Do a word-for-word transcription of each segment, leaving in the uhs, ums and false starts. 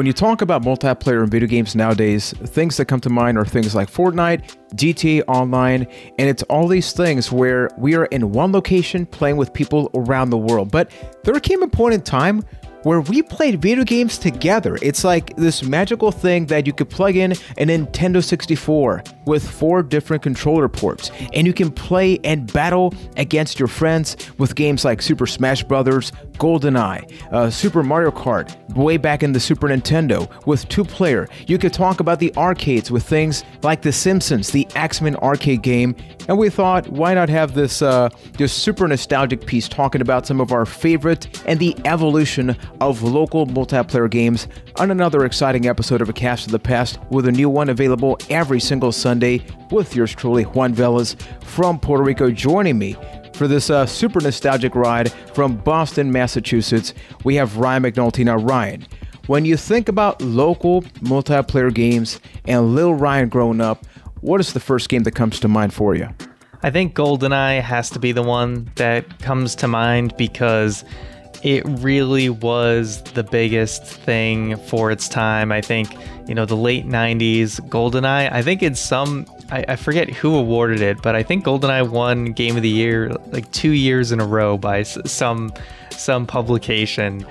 When you talk about multiplayer in video games nowadays, things that come to mind are things like Fortnite, G T A Online, and it's all these things where we are in one location playing with people around the world. But there came a point in time where we played video games together. It's like this magical thing that you could plug in a Nintendo sixty-four with four different controller ports, and you can play and battle against your friends with games like Super Smash Brothers, GoldenEye, uh, Super Mario Kart, way back in the Super Nintendo with two-player. You could talk about the arcades with things like The Simpsons, the Axeman arcade game, and we thought, why not have this, uh, this super nostalgic piece talking about some of our favorite and the evolution of local multiplayer games on another exciting episode of A Cast of the Past, with a new one available every single Sunday with yours truly, Juan Velas from Puerto Rico, joining me for this uh, super nostalgic ride from Boston, Massachusetts. We have Ryan McNulty. Now, Ryan, when you think about local multiplayer games and little Ryan growing up, what is the first game that comes to mind for you? I think GoldenEye has to be the one that comes to mind because it really was the biggest thing for its time. I think, you know, the late nineties, GoldenEye, I think it's some, I, I forget who awarded it, but I think GoldenEye won Game of the Year like two years in a row by some some publication.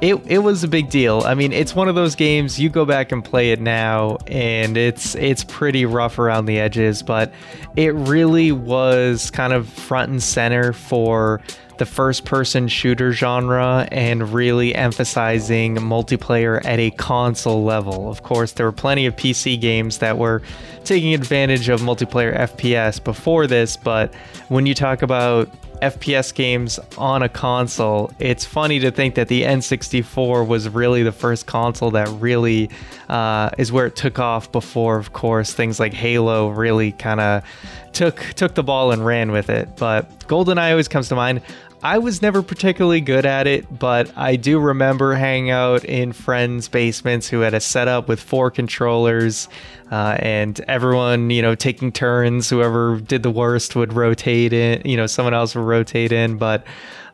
It it was a big deal. I mean, it's one of those games, you go back and play it now, and it's it's pretty rough around the edges, but it really was kind of front and center for the first-person shooter genre and really emphasizing multiplayer at a console level. Of course, there were plenty of P C games that were taking advantage of multiplayer F P S before this, but when you talk about F P S games on a console, it's funny to think that the N sixty-four was really the first console that really uh, is where it took off before, of course, things like Halo really kind of took took the ball and ran with it. But GoldenEye always comes to mind. I was never particularly good at it, but I do remember hanging out in friends' basements who had a setup with four controllers, uh, and everyone, you know, taking turns. Whoever did the worst would rotate in, you know, someone else would rotate in. But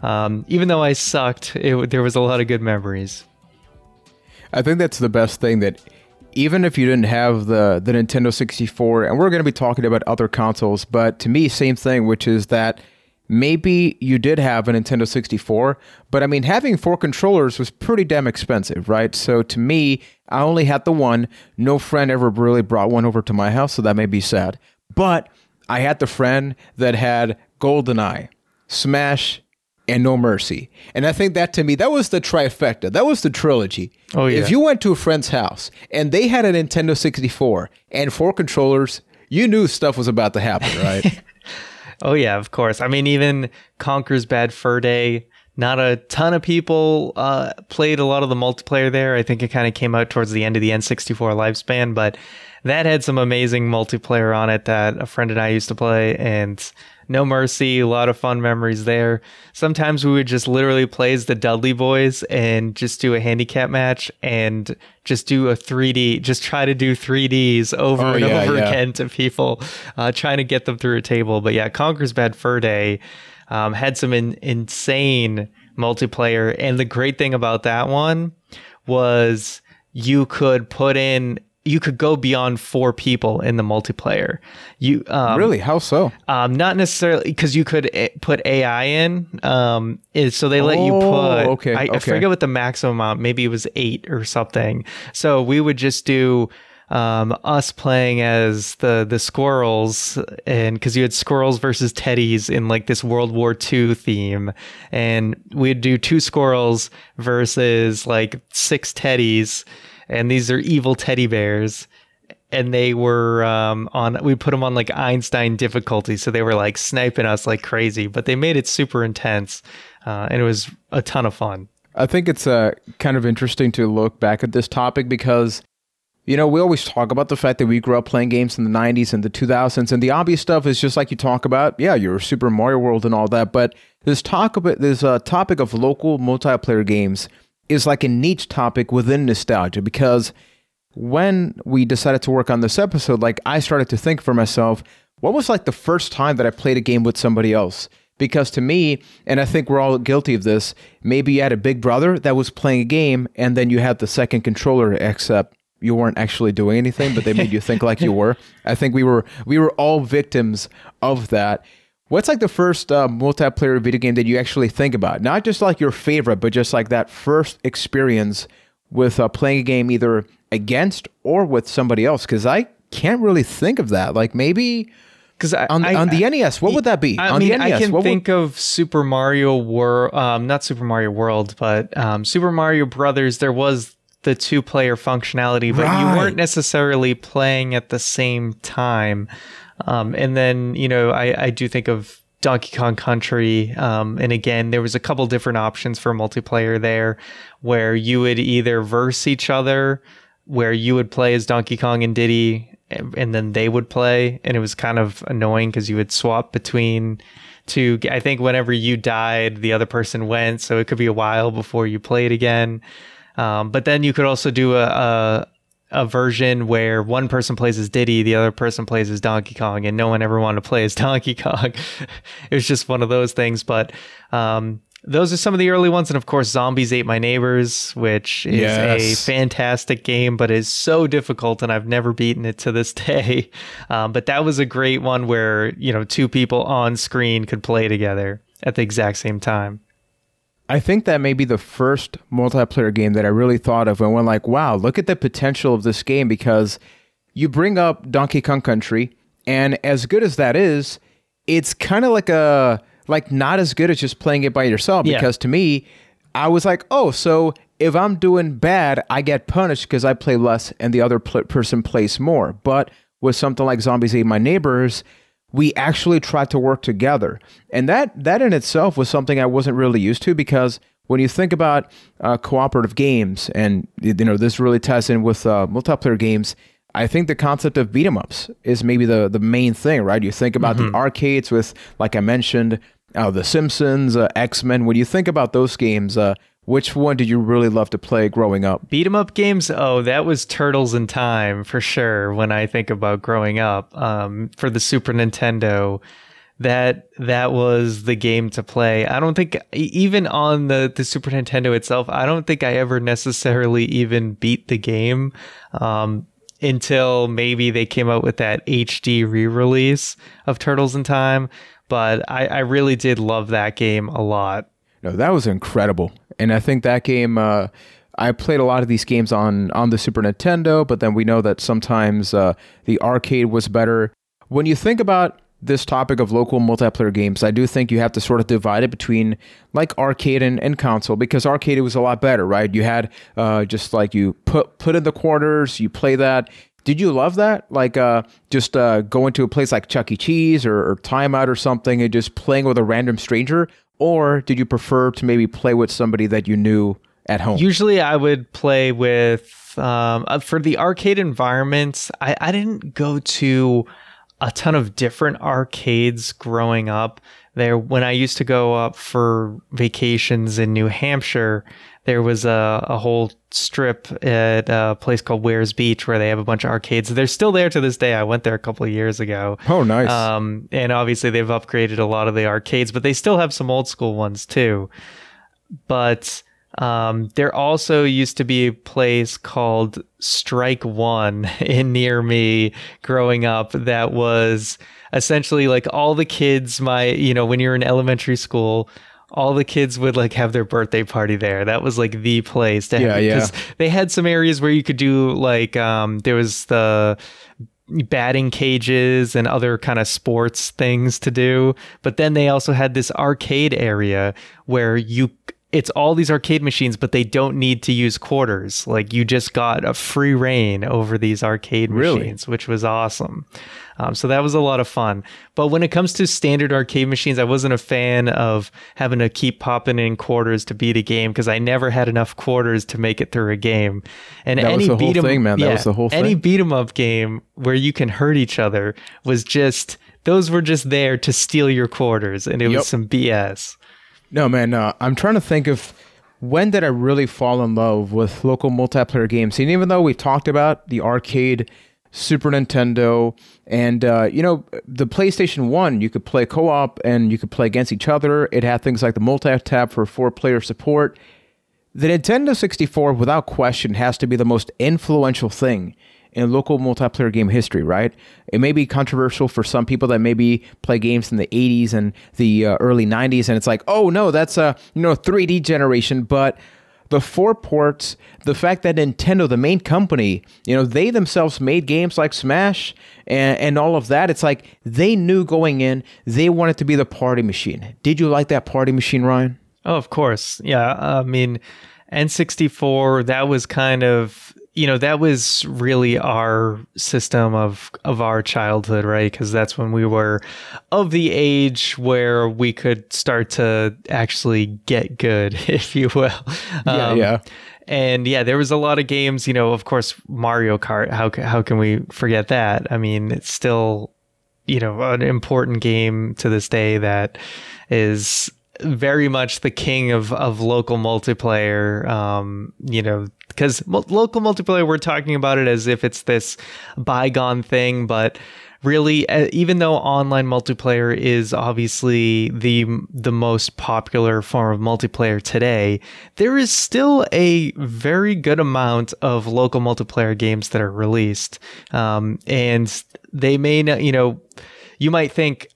um, even though I sucked, it, there was a lot of good memories. I think that's the best thing, that even if you didn't have the, the Nintendo sixty-four, and we're going to be talking about other consoles, but to me, same thing, which is that maybe you did have a Nintendo sixty-four, but I mean, having four controllers was pretty damn expensive, right? So to me, I only had the one. No friend ever really brought one over to my house, so that may be sad. But I had the friend that had GoldenEye, Smash, and No Mercy. And I think that, to me, that was the trifecta. That was the trilogy. Oh, yeah. If you went to a friend's house and they had a Nintendo sixty-four and four controllers, you knew stuff was about to happen, right? Oh, yeah, of course. I mean, even Conker's Bad Fur Day, not a ton of people uh, played a lot of the multiplayer there. I think it kind of came out towards the end of the N sixty-four lifespan, but that had some amazing multiplayer on it that a friend and I used to play. And No Mercy, a lot of fun memories there. Sometimes we would just literally play as the Dudley Boys and just do a handicap match and just do a three D, just try to do three Ds over oh, and yeah, over yeah. again to people, uh, trying to get them through a table. But yeah, Conker's Bad Fur Day um, had some in- insane multiplayer. And the great thing about that one was you could put in you could go beyond four people in the multiplayer. You um, Really? How so? Um, not necessarily, because you could a- put A I in. Um, is, so they let oh, you put... Okay, I, okay. I forget what the maximum amount, maybe it was eight or something. So we would just do um, us playing as the, the squirrels, and because you had squirrels versus teddies in like this World War Two theme. And we'd do two squirrels versus like six teddies. And these are evil teddy bears, and they were um, on, we put them on like Einstein difficulty. So they were like sniping us like crazy, but they made it super intense. Uh, and it was a ton of fun. I think it's uh, kind of interesting to look back at this topic because, you know, we always talk about the fact that we grew up playing games in the nineties and the two thousands, and the obvious stuff is just like you talk about, yeah, your Super Mario World and all that. But this talk about this uh, topic of local multiplayer games is like a niche topic within nostalgia, because when we decided to work on this episode, like I started to think for myself, what was like the first time that I played a game with somebody else? Because to me, and I think we're all guilty of this, maybe you had a big brother that was playing a game, and then you had the second controller, except you weren't actually doing anything, but they made you think like you were. I think we were we were all victims of that. What's like the first uh, multiplayer video game that you actually think about? Not just like your favorite, but just like that first experience with uh, playing a game either against or with somebody else. Because I can't really think of that. Like maybe... Because on, on the I, N E S, what would that be? I on mean, the N E S, I can what think would... of Super Mario World, um, not Super Mario World, but um, Super Mario Brothers. There was the two-player functionality, but right. you weren't necessarily playing at the same time. Um, and then, you know, I, I do think of Donkey Kong Country, um, and again, there was a couple different options for multiplayer there, where you would either verse each other, where you would play as Donkey Kong and Diddy, and then they would play, and it was kind of annoying because you would swap between two. I think whenever you died, the other person went, so it could be a while before you played again. Um, but then you could also do a, a a version where one person plays as Diddy, the other person plays as Donkey Kong, and no one ever wanted to play as Donkey Kong. It was just one of those things. But um, those are some of the early ones. And of course, Zombies Ate My Neighbors, which is yes. a fantastic game, but is so difficult. And I've never beaten it to this day. Um, but that was a great one where, you know, two people on screen could play together at the exact same time. I think that may be the first multiplayer game that I really thought of and went like, wow, look at the potential of this game, because you bring up Donkey Kong Country, and as good as that is, it's kind of like a... like not as good as just playing it by yourself, because yeah. to me, I was like, oh, so if I'm doing bad, I get punished because I play less and the other pl- person plays more. But with something like Zombies Ate My Neighbors, we actually tried to work together. And that that in itself was something I wasn't really used to, because when you think about uh, cooperative games, and you know this really ties in with uh, multiplayer games, I think the concept of beat-em-ups is maybe the, the main thing, right? You think about mm-hmm. the arcades with, like I mentioned, uh, The Simpsons, uh, X-Men. When you think about those games, uh, which one did you really love to play growing up? Beat-em-up games? Oh, that was Turtles in Time, for sure, when I think about growing up. Um, for the Super Nintendo, that that was the game to play. I don't think, even on the, the Super Nintendo itself, I don't think I ever necessarily even beat the game. Um until maybe they came out with that H D re-release of Turtles in Time. But I, I really did love that game a lot. No, that was incredible. And I think that game, uh, I played a lot of these games on, on the Super Nintendo, but then we know that sometimes uh, the arcade was better. When you think about this topic of local multiplayer games, I do think you have to sort of divide it between like arcade and, and console, because arcade was a lot better, right? You had uh, just like you put put in the quarters, you play that. Did you love that? Like uh, just uh, going to a place like Chuck E. Cheese or, or Time Out or something and just playing with a random stranger? Or did you prefer to maybe play with somebody that you knew at home? Usually I would play with, um, for the arcade environments, I, I didn't go to a ton of different arcades growing up. There, when I used to go up for vacations in New Hampshire, there was a, a whole strip at a place called Ware's Beach where they have a bunch of arcades. They're still there to this day. I went there a couple of years ago. Oh, nice. Um, and obviously they've upgraded a lot of the arcades, but they still have some old school ones too. But um, there also used to be a place called Strike One in near me growing up that was essentially like all the kids, my, you know, when you're in elementary school, all the kids would like have their birthday party there. That was like the place to yeah, have, yeah. because they had some areas where you could do like, um, there was the batting cages and other kind of sports things to do. But then they also had this arcade area where you it's all these arcade machines, but they don't need to use quarters. Like you just got a free reign over these arcade really? machines, which was awesome. Um, so that was a lot of fun. But when it comes to standard arcade machines, I wasn't a fan of having to keep popping in quarters to beat a game, because I never had enough quarters to make it through a game. And that any was the whole beat 'em, thing, man. That yeah, was the whole thing. Any beat 'em up game where you can hurt each other was just, those were just there to steal your quarters. And it yep. was some B S. No, man, uh, I'm trying to think of when did I really fall in love with local multiplayer games. And even though we've talked about the arcade Super Nintendo, and uh, you know, the PlayStation one, you could play co-op and you could play against each other. It had things like the multi-tap for four-player support. The Nintendo sixty-four, without question, has to be the most influential thing in local multiplayer game history, right? It may be controversial for some people that maybe play games in the eighties and the uh, early nineties, and it's like, oh no, that's a you know three D generation. But the four ports, the fact that Nintendo, the main company, you know, they themselves made games like Smash and, and all of that. It's like they knew going in, they wanted to be the party machine. Did you like that party machine, Ryan? Oh, of course. Yeah, I mean, N sixty-four, that was kind of, you know, that was really our system of of our childhood, right? Because that's when we were of the age where we could start to actually get good, if you will. Yeah, um, yeah. And yeah, there was a lot of games, you know, of course, Mario Kart. How, how can we forget that? I mean, it's still, you know, an important game to this day that is very much the king of, of local multiplayer, um, you know, because mo- local multiplayer, we're talking about it as if it's this bygone thing. But really, uh, even though online multiplayer is obviously the the most popular form of multiplayer today, there is still a very good amount of local multiplayer games that are released. Um, and they may not, you know, you might think,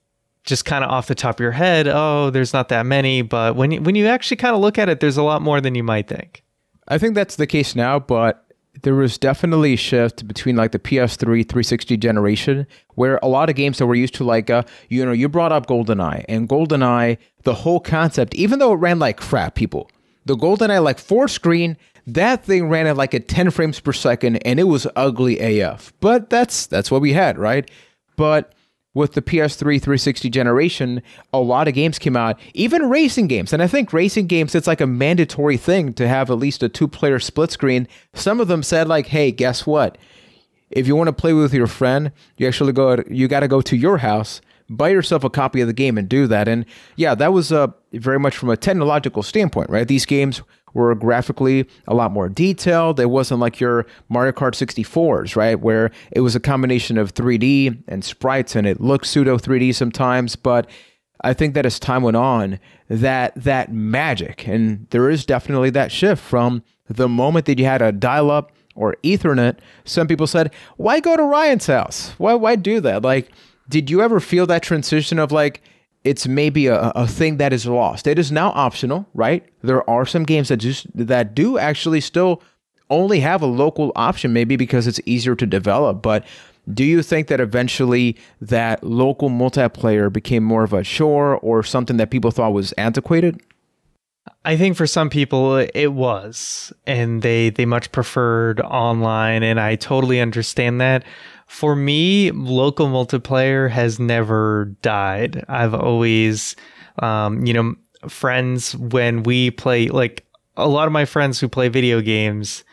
just kind of off the top of your head, oh, there's not that many. But when you, when you actually kind of look at it, there's a lot more than you might think. I think that's the case now, but there was definitely a shift between like the P S three, three sixty generation, where a lot of games that were used to, like, uh, you know, you brought up GoldenEye, and GoldenEye, the whole concept, even though it ran like crap, people, the GoldenEye, like four screen, that thing ran at like a ten frames per second, and it was ugly A F. But that's that's what we had, right? But with the P S three, three sixty generation, a lot of games came out, even racing games. And I think racing games, it's like a mandatory thing to have at least a two-player split screen. Some of them said, like, hey, guess what? If you want to play with your friend, you actually go. You got to go to your house, buy yourself a copy of the game, and do that. And yeah, that was uh, very much from a technological standpoint, right? These games were graphically a lot more detailed. It wasn't like your Mario Kart sixty-fours, right? Where it was a combination of three D and sprites, and it looked pseudo three D sometimes. But I think that as time went on, that that magic, and there is definitely that shift from the moment that you had a dial-up or Ethernet. Some people said, why go to Ryan's house? Why why do that? Like, did you ever feel that transition of like, it's maybe a, a thing that is lost? It is now optional, right? There are some games that just that do actually still only have a local option, maybe because it's easier to develop. But do you think that eventually that local multiplayer became more of a chore or something that people thought was antiquated? I think for some people it was, and they, they much preferred online, and I totally understand that. For me, local multiplayer has never died. I've always, um, you know, friends, when we play, like a lot of my friends who play video games,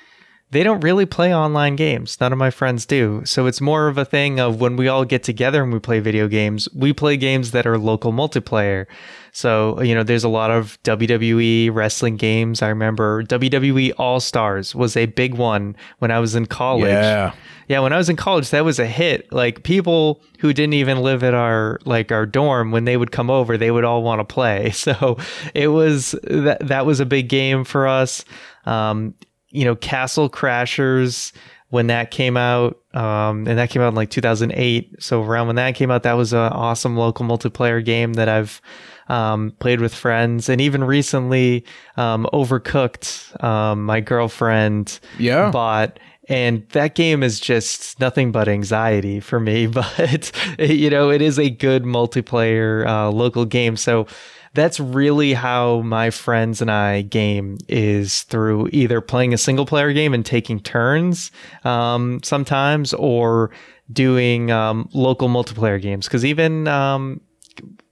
they don't really play online games. None of my friends do. So it's more of a thing of when we all get together and we play video games, we play games that are local multiplayer. So, you know, there's a lot of W W E wrestling games. I remember W W E All-Stars was a big one when I was in college. Yeah. Yeah, when I was in college, that was a hit. Like, people who didn't even live at our, like, our dorm, when they would come over, they would all want to play. So it was, that, that was a big game for us. Um, you know, Castle Crashers, when that came out, um, and that came out in like two thousand eight. So around when that came out, that was an awesome local multiplayer game that I've um, played with friends. And even recently, um, Overcooked, um, my girlfriend yeah. bought. And that game is just nothing but anxiety for me. But, you know, it is a good multiplayer uh, local game. So that's really how my friends and I game, is through either playing a single player game and taking turns um, sometimes, or doing um, local multiplayer games. Because even um,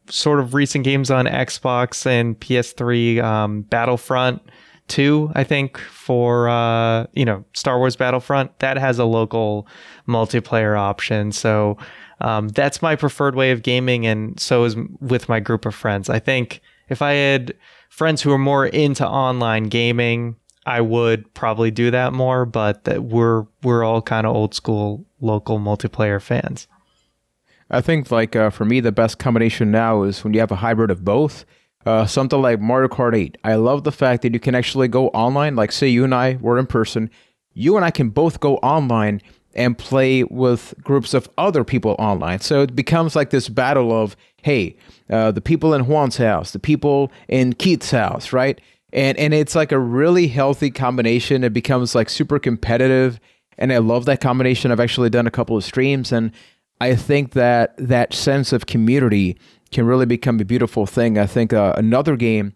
sort of recent games on Xbox and P S three, um, Battlefront two, I think, for, uh, you know, Star Wars Battlefront, that has a local multiplayer option. So Um, that's my preferred way of gaming, and so is with my group of friends. I think if I had friends who were more into online gaming, I would probably do that more, but that we're we're all kind of old school local multiplayer fans. I think like uh, for me, the best combination now is when you have a hybrid of both. Uh, something like Mario Kart eight. I love the fact that you can actually go online. Like say you and I were in person, you and I can both go online and play with groups of other people online. So it becomes like this battle of, hey, uh, the people in Juan's house, the people in Keith's house, right? And and it's like a really healthy combination. It becomes like super competitive. And I love that combination. I've actually done a couple of streams. And I think that that sense of community can really become a beautiful thing. I think uh, another game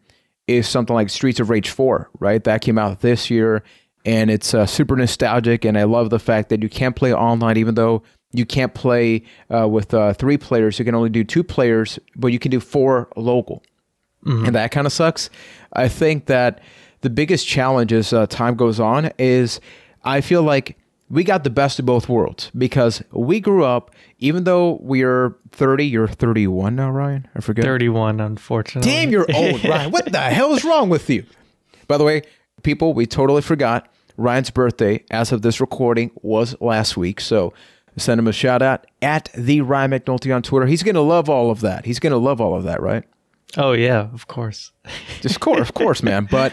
is something like Streets of Rage four, right? That came out this year. And it's uh, super nostalgic. And I love the fact that you can't play online, even though you can't play uh, with uh, three players. You can only do two players, but you can do four local. Mm-hmm. And that kind of sucks. I think that the biggest challenge as uh, time goes on is I feel like we got the best of both worlds because we grew up, even though we're thirty, you're thirty-one now, Ryan? I forget. thirty-one, unfortunately. Damn, you're old, Ryan. What the hell is wrong with you? By the way, people, we totally forgot Ryan's birthday as of this recording was last week. So send him a shout out at the Ryan McNulty on Twitter. He's going to love all of that. He's going to love all of that, right? Oh, yeah, of course. Just course, of course, man. But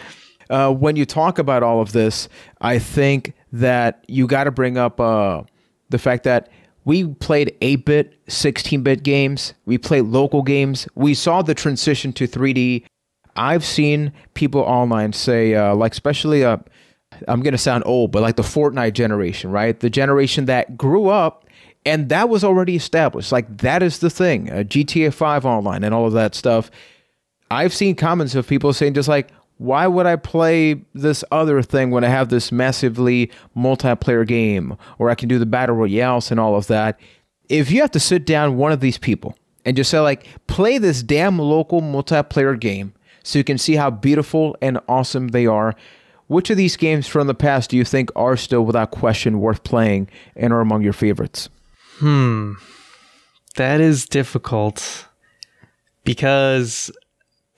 uh, when you talk about all of this, I think that you got to bring up uh, the fact that we played eight-bit, sixteen-bit games. We played local games. We saw the transition to three D. I've seen people online say, uh, like, especially, uh, I'm going to sound old, but like the Fortnite generation, right? The generation that grew up. And that was already established. Like, that is the thing. Uh, G T A five Online and all of that stuff. I've seen comments of people saying just like, why would I play this other thing when I have this massively multiplayer game? Or I can do the Battle Royales and all of that. If you have to sit down one of these people and just say like, play this damn local multiplayer game so you can see how beautiful and awesome they are. Which of these games from the past do you think are still without question worth playing and are among your favorites? Hmm, that is difficult because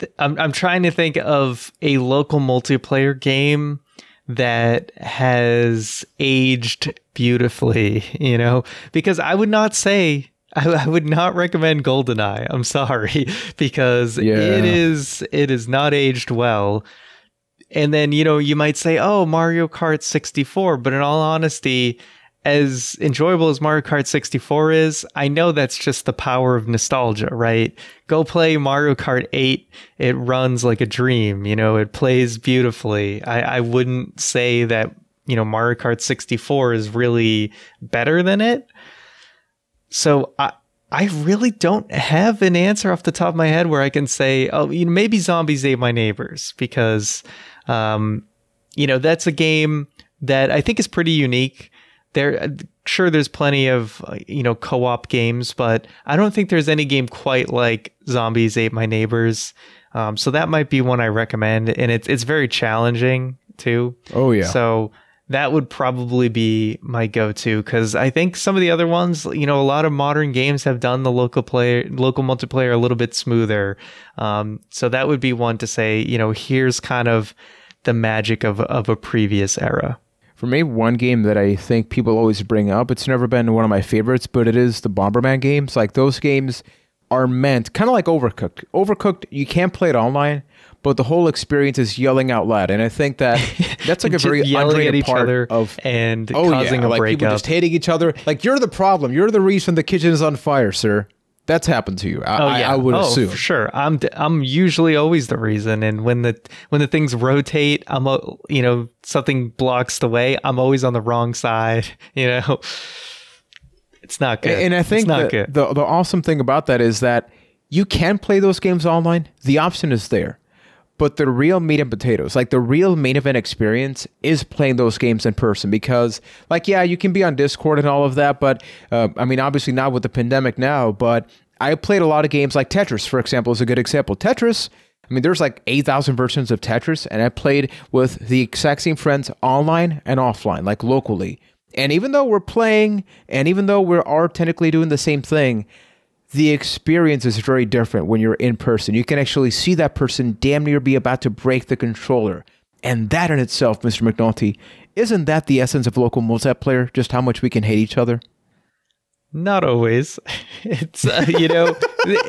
th- I'm I'm trying to think of a local multiplayer game that has aged beautifully, you know, because I would not say, I, I would not recommend GoldenEye. I'm sorry, because yeah. it is it is not aged well. And then, you know, you might say, oh, Mario Kart sixty-four, but in all honesty, as enjoyable as Mario Kart sixty-four is, I know that's just the power of nostalgia, right? Go play Mario Kart eight. It runs like a dream, you know, it plays beautifully. I, I wouldn't say that, you know, Mario Kart sixty-four is really better than it. So I, I really don't have an answer off the top of my head where I can say, oh, you know, maybe Zombies Ate My Neighbors, because, um, you know, that's a game that I think is pretty unique. There, sure, there's plenty of, you know, co-op games, but I don't think there's any game quite like Zombies Ate My Neighbors. Um, so that might be one I recommend. And it's it's very challenging, too. Oh, yeah. So that would probably be my go-to, because I think some of the other ones, you know, a lot of modern games have done the local player, local multiplayer a little bit smoother. Um, so that would be one to say, you know, here's kind of the magic of of a previous era. For me, one game that I think people always bring up, it's never been one of my favorites, but it is the Bomberman games. Like, those games are meant, kind of like Overcooked. Overcooked, you can't play it online, but the whole experience is yelling out loud. And I think that that's like a very underrated part of... and oh, causing yeah, a like breakup. People just hating each other. Like, you're the problem. You're the reason the kitchen is on fire, sir. That's happened to you. I, oh, yeah. I, I would oh, assume. For sure. I'm I'm usually always the reason. And when the when the things rotate, I'm you know something blocks the way. I'm always on the wrong side. You know, it's not good. And I think it's not good. The, the awesome thing about that is that you can play those games online. The option is there, but the real meat and potatoes, like the real main event experience, is playing those games in person. Because, like, yeah, you can be on Discord and all of that, but uh, I mean, obviously not with the pandemic now, but I played a lot of games like Tetris, for example, is a good example. Tetris, I mean, there's like eight thousand versions of Tetris, and I played with the exact same friends online and offline, like locally. And even though we're playing, and even though we are technically doing the same thing, the experience is very different when you're in person. You can actually see that person damn near be about to break the controller. And that in itself, Mister McNulty, isn't that the essence of local multiplayer? Just how much we can hate each other? Not always. It's, uh, you know,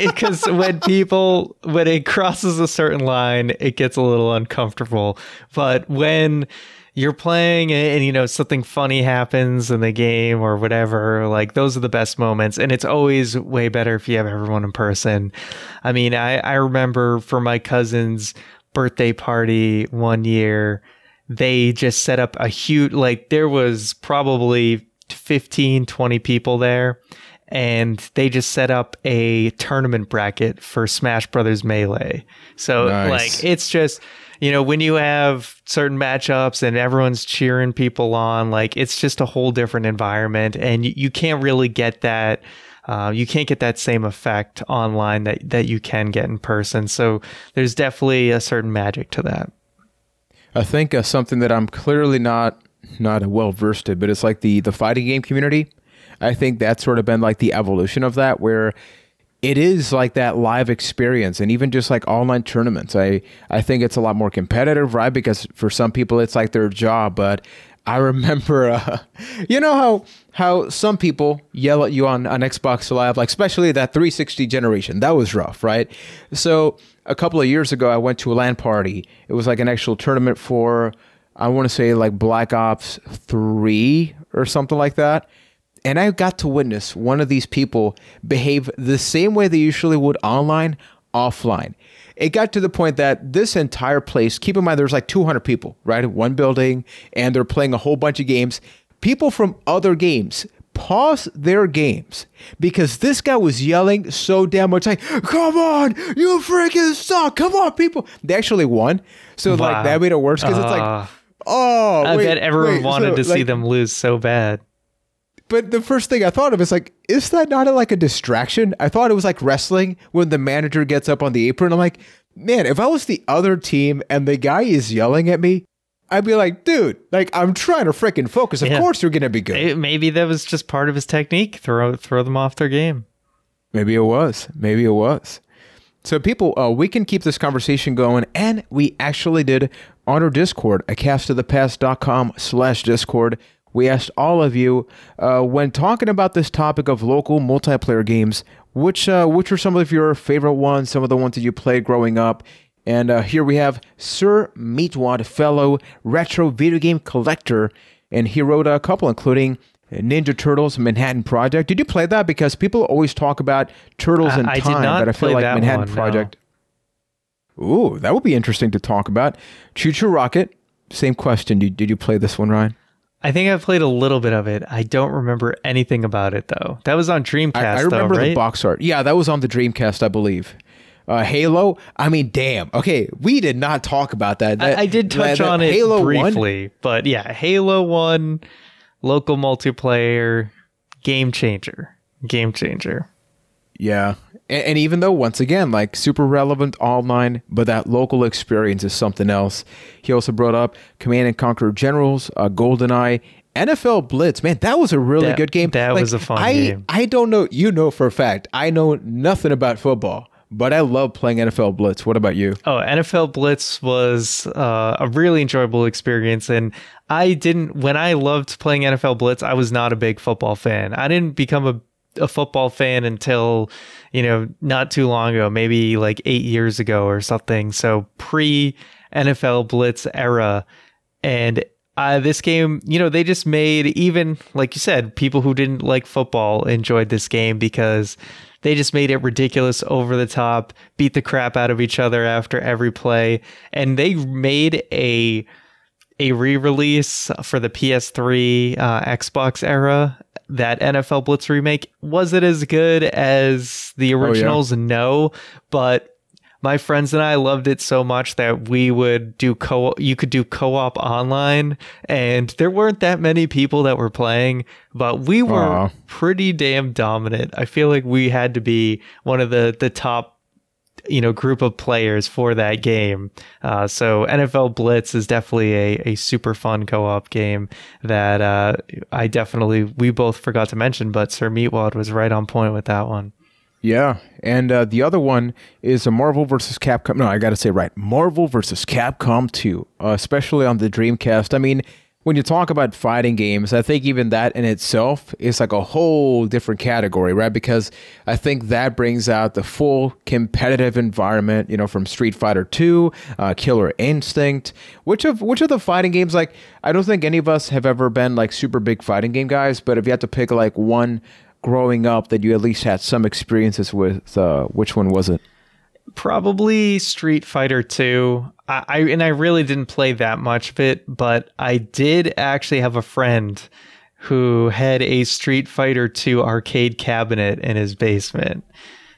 because when people, when it crosses a certain line, it gets a little uncomfortable. But when you're playing and, you know, something funny happens in the game or whatever, like, those are the best moments. And it's always way better if you have everyone in person. I mean, I, I remember for my cousin's birthday party one year, they just set up a huge, like, there was probably fifteen, twenty people there, and they just set up a tournament bracket for Smash Brothers Melee. So, nice. Like, it's just, you know, when you have certain matchups and everyone's cheering people on, like, it's just a whole different environment, and you, you can't really get that. Uh, you can't get that same effect online that, that you can get in person. So there's definitely a certain magic to that. I think uh, something that I'm clearly not not well versed in, but it's like the the fighting game community. I think that's sort of been like the evolution of that, where it is like that live experience, and even just like online tournaments. I, I think it's a lot more competitive, right? Because for some people, it's like their job. But I remember, uh, you know how how some people yell at you on, on Xbox Live, like especially that three sixty generation. That was rough, right? So a couple of years ago, I went to a LAN party. It was like an actual tournament for, I want to say like Black Ops three or something like that. And I got to witness one of these people behave the same way they usually would online, offline. It got to the point that this entire place, keep in mind there's like two hundred people, right? One building, and they're playing a whole bunch of games. People from other games pause their games because this guy was yelling so damn much, like, come on, you freaking suck. Come on, people. They actually won. So, wow. Like, that made it worse because uh, it's like, oh, I wait, bet everyone wait. wanted so, to like, see them lose so bad. But the first thing I thought of is like, is that not a, like a distraction? I thought it was like wrestling when the manager gets up on the apron. I'm like, man, if I was the other team and the guy is yelling at me, I'd be like, dude, like, I'm trying to freaking focus. Of yeah. course you're going to be good. It, maybe that was just part of his technique. Throw throw them off their game. Maybe it was. Maybe it was. So people, uh, we can keep this conversation going. And we actually did on our Discord, acastofthepast.com slash Discord. We asked all of you, uh, when talking about this topic of local multiplayer games, which uh, which are some of your favorite ones, some of the ones that you played growing up. And uh, here we have Sir Meatwad, fellow retro video game collector. And he wrote a couple, including Ninja Turtles, Manhattan Project. Did you play that? Because people always talk about Turtles I, in I Time, did not but I feel like Manhattan one, Project. No. Ooh, that would be interesting to talk about. Choo Choo Rocket, same question. Did, did you play this one, Ryan? I think I played a little bit of it. I don't remember anything about it, though. That was on Dreamcast, I, I remember though, right? The box art. Yeah, that was on the Dreamcast, I believe. Uh, Halo, I mean, damn. Okay, we did not talk about that. that I, I did touch that, that on that it Halo briefly, one? But yeah, Halo one, local multiplayer, game changer. Game changer. Yeah, and, and even though, once again, like, super relevant online, but that local experience is something else. He also brought up Command and Conquer Generals, uh, GoldenEye, N F L Blitz. Man, that was a really that, good game. That like, was a fun I, game. I don't know, you know for a fact, I know nothing about football, but I love playing N F L Blitz. What about you? Oh, N F L Blitz was uh, a really enjoyable experience. And I didn't, when I loved playing N F L Blitz, I was not a big football fan. I didn't become a a football fan until, you know, not too long ago, maybe like eight years ago or something. So pre N F L Blitz era. And uh, this game, you know, they just made, even like you said, people who didn't like football enjoyed this game because they just made it ridiculous, over the top, beat the crap out of each other after every play. And they made a a re-release for the P S three uh, Xbox era. That N F L Blitz remake, was it as good as the originals? Oh, yeah. No, but my friends and I loved it so much that we would do co you could do co-op online, and there weren't that many people that were playing, but we were Aww. pretty damn dominant. I feel like we had to be one of the the top, you know, group of players for that game. Uh, so N F L Blitz is definitely a, a super fun co-op game that uh, I definitely, we both forgot to mention, but Sir Meatwad was right on point with that one. Yeah, and uh, the other one is a Marvel versus. Capcom. No, I got to say right. Marvel versus. Capcom two, uh, especially on the Dreamcast. I mean, when you talk about fighting games, I think even that in itself is like a whole different category, right? Because I think that brings out the full competitive environment, you know, from Street Fighter two, uh, Killer Instinct. Which of which of the fighting games, like, I don't think any of us have ever been like super big fighting game guys, but if you had to pick like one growing up that you at least had some experiences with, uh, which one was it? Probably Street Fighter two. I, I and I really didn't play that much of it, but I did actually have a friend who had a Street Fighter two arcade cabinet in his basement.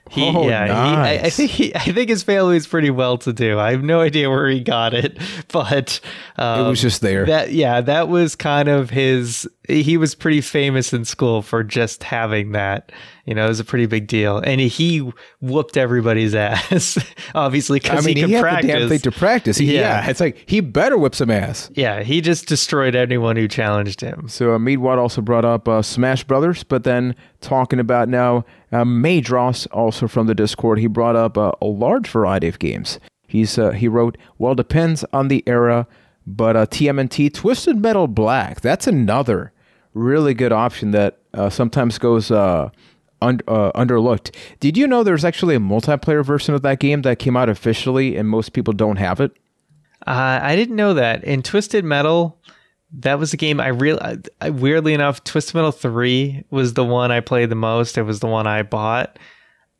He, oh, yeah, nice. he, I, I think he, I think his family is pretty well to do. I have no idea where he got it, but um, it was just there. That yeah, that was kind of his. He was pretty famous in school for just having that. You know, it was a pretty big deal, and he whooped everybody's ass. Obviously, because I mean, he could he had practice. The damn thing to practice. He, yeah. yeah, it's like he better whip some ass. Yeah, he just destroyed anyone who challenged him. So uh, Meatwad also brought up uh, Smash Brothers, but then talking about now. Uh, Madros, also from the Discord, he brought up uh, a large variety of games. He's uh, he wrote, well, depends on the era, but uh, T M N T, Twisted Metal Black, that's another really good option that uh, sometimes goes uh, un- uh, underlooked. Did you know there's actually a multiplayer version of that game that came out officially and most people don't have it? Uh, I didn't know that. In Twisted Metal... That was the game I really, weirdly enough, Twisted Metal three was the one I played the most. It was the one I bought.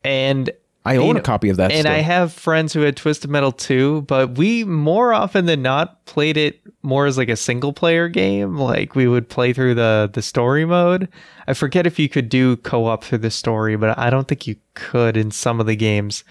And I own you know, a copy of that. And still. I have friends who had Twisted Metal two, but we more often than not played it more as like a single player game. Like we would play through the, the story mode. I forget if you could do co-op through the story, but I don't think you could in some of the games.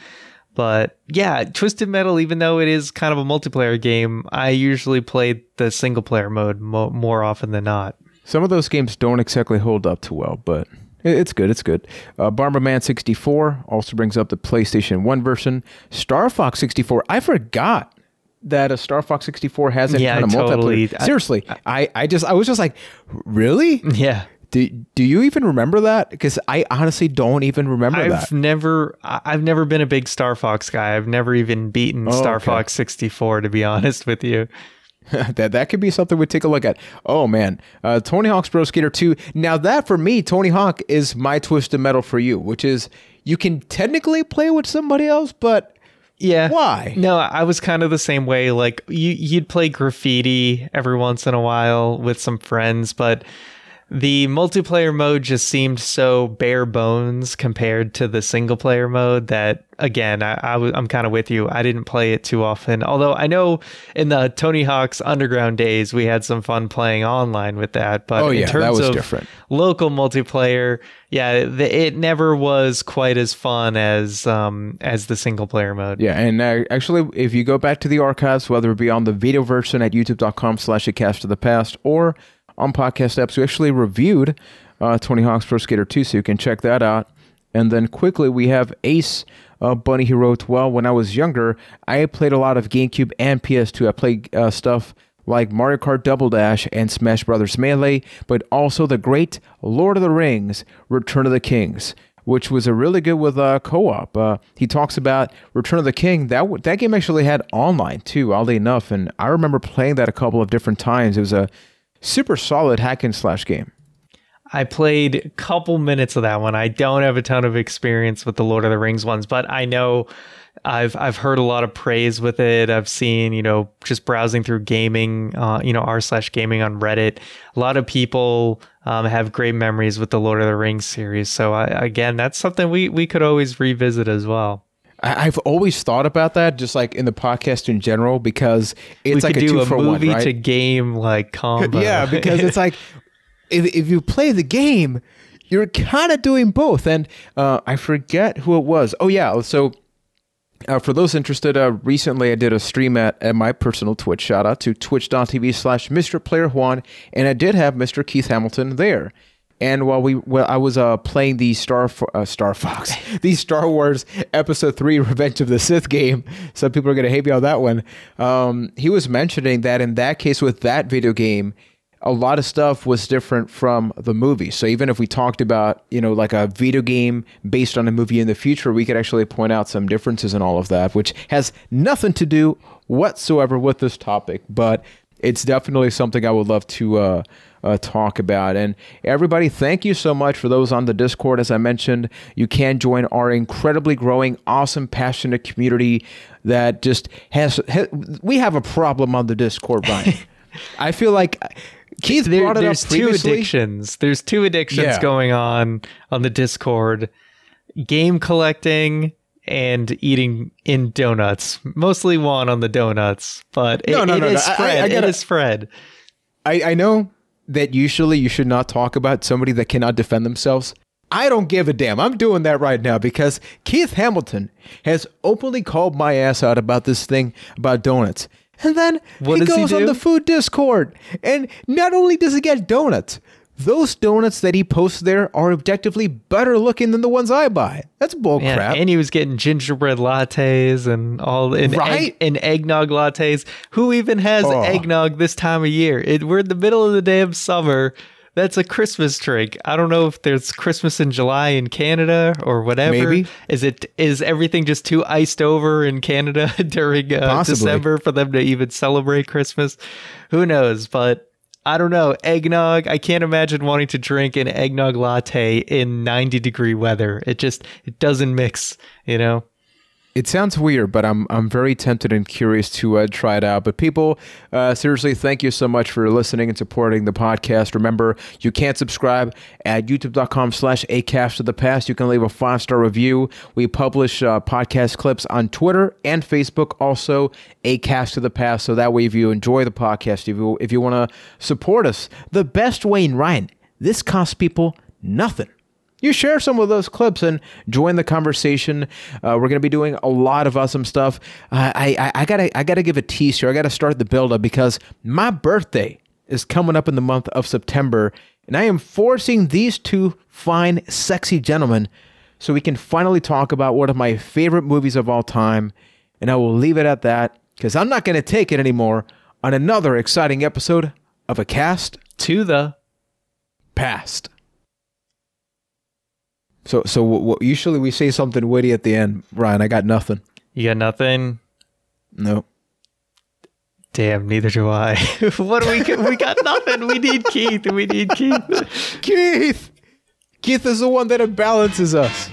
But yeah, Twisted Metal, even though it is kind of a multiplayer game, I usually play the single player mode mo- more often than not. Some of those games don't exactly hold up too well, but it's good. It's good. Uh, Bomberman sixty-four also brings up the PlayStation one version. Star Fox sixty-four. I forgot that a Star Fox sixty-four has a yeah, kind of totally. multiplayer. Seriously, I, I, I just I was just like, really? Yeah. Do do you even remember that? Because I honestly don't even remember I've that. I've never I've never been a big Star Fox guy. I've never even beaten oh, Star okay. Fox sixty-four, to be honest with you. that that could be something we take a look at. Oh man, uh, Tony Hawk's Pro Skater two. Now that for me, Tony Hawk is my Twisted Metal for you, which is you can technically play with somebody else, but. Yeah. Why? No, I was kind of the same way. Like you you'd play graffiti every once in a while with some friends, but. The multiplayer mode just seemed so bare bones compared to the single player mode that, again, I, I w- I'm kind of with you. I didn't play it too often, although I know in the Tony Hawk's Underground days, we had some fun playing online with that. But oh, yeah, in terms that was of different. Local multiplayer, yeah, the, it never was quite as fun as um, as the single player mode. Yeah, and uh, actually, if you go back to the archives, whether it be on the video version at youtube.com slash a cast of the past or... on podcast apps, we actually reviewed uh, Tony Hawk's Pro Skater two, so you can check that out. And then quickly, we have Ace uh, Bunny. He wrote, well, when I was younger, I played a lot of GameCube and P S two. I played uh, stuff like Mario Kart Double Dash and Smash Brothers Melee, but also the great Lord of the Rings, Return of the Kings, which was a really good with uh, co-op. Uh, he talks about Return of the King. That w- that game actually had online, too, oddly enough. And I remember playing that a couple of different times. It was a super solid hack and slash game. I played a couple minutes of that one. I don't have a ton of experience with the Lord of the Rings ones, but I know I've I've heard a lot of praise with it. I've seen, you know, just browsing through gaming, uh, you know, r slash gaming on Reddit. A lot of people um, have great memories with the Lord of the Rings series. So I, again, that's something we we could always revisit as well. I've always thought about that, just like in the podcast in general, because it's like a two for one, right? We could do a movie to game like combo. Yeah, because it's like if if you play the game, you're kind of doing both. And uh, I forget who it was. Oh yeah, so uh, for those interested, uh, recently I did a stream at, at my personal Twitch. Shout out to twitch.tv slash Mister Player Juan, and I did have Mister Keith Hamilton there. And while we, well, I was uh, playing the Star Fo- uh, Star Fox, the Star Wars Episode Three: Revenge of the Sith game, some people are gonna hate me on that one. Um, he was mentioning that in that case with that video game, a lot of stuff was different from the movie. So even if we talked about, you know, like a video game based on a movie in the future, we could actually point out some differences in all of that, which has nothing to do whatsoever with this topic, but it's definitely something I would love to uh, uh, talk about. And everybody, thank you so much for those on the Discord. As I mentioned, you can join our incredibly growing, awesome, passionate community that just has... Ha- we have a problem on the Discord, Ryan. I feel like... Keith there, brought it there's up previously. Two addictions. There's two addictions yeah. going on on the Discord. Game collecting and eating in donuts. Mostly one on the donuts, but it, no, no, it no, is no. spread. I, I gotta, it is spread. I, I know that usually you should not talk about somebody that cannot defend themselves. I don't give a damn. I'm doing that right now because Keith Hamilton has openly called my ass out about this thing about donuts. And then what he goes he on the food Discord, and not only does he get donuts, those donuts that he posts there are objectively better looking than the ones I buy. That's bull Man, crap. And he was getting gingerbread lattes and all, and, right? egg, and eggnog lattes. Who even has oh. eggnog this time of year? It, we're in the middle of the damn summer. That's a Christmas drink. I don't know if there's Christmas in July in Canada or whatever. Maybe. Is it is everything just too iced over in Canada during uh, December for them to even celebrate Christmas? Who knows? But I don't know. Eggnog. I can't imagine wanting to drink an eggnog latte in ninety degree weather. It just it doesn't mix, you know. It sounds weird, but I'm I'm very tempted and curious to uh, try it out. But people, uh, seriously, thank you so much for listening and supporting the podcast. Remember, you can subscribe at youtube.com slash A Cast of the Past. You can leave a five-star review. We publish uh, podcast clips on Twitter and Facebook, also A Cast of the Past. So that way, if you enjoy the podcast, if you, if you want to support us, the best way, and Ryan, this costs people nothing. You share some of those clips and join the conversation. Uh, we're going to be doing a lot of awesome stuff. Uh, I, I, I gotta, I gotta give a tease here. I gotta start the build up because my birthday is coming up in the month of September, and I am forcing these two fine, sexy gentlemen so we can finally talk about one of my favorite movies of all time. And I will leave it at that because I'm not going to take it anymore on another exciting episode of A Cast to the Past. So, so w- usually we say something witty at the end, Ryan. I got nothing. You got nothing? No. Damn, neither do I. What do we? We got nothing. We need Keith. We need Keith. Keith. Keith is the one that balances us.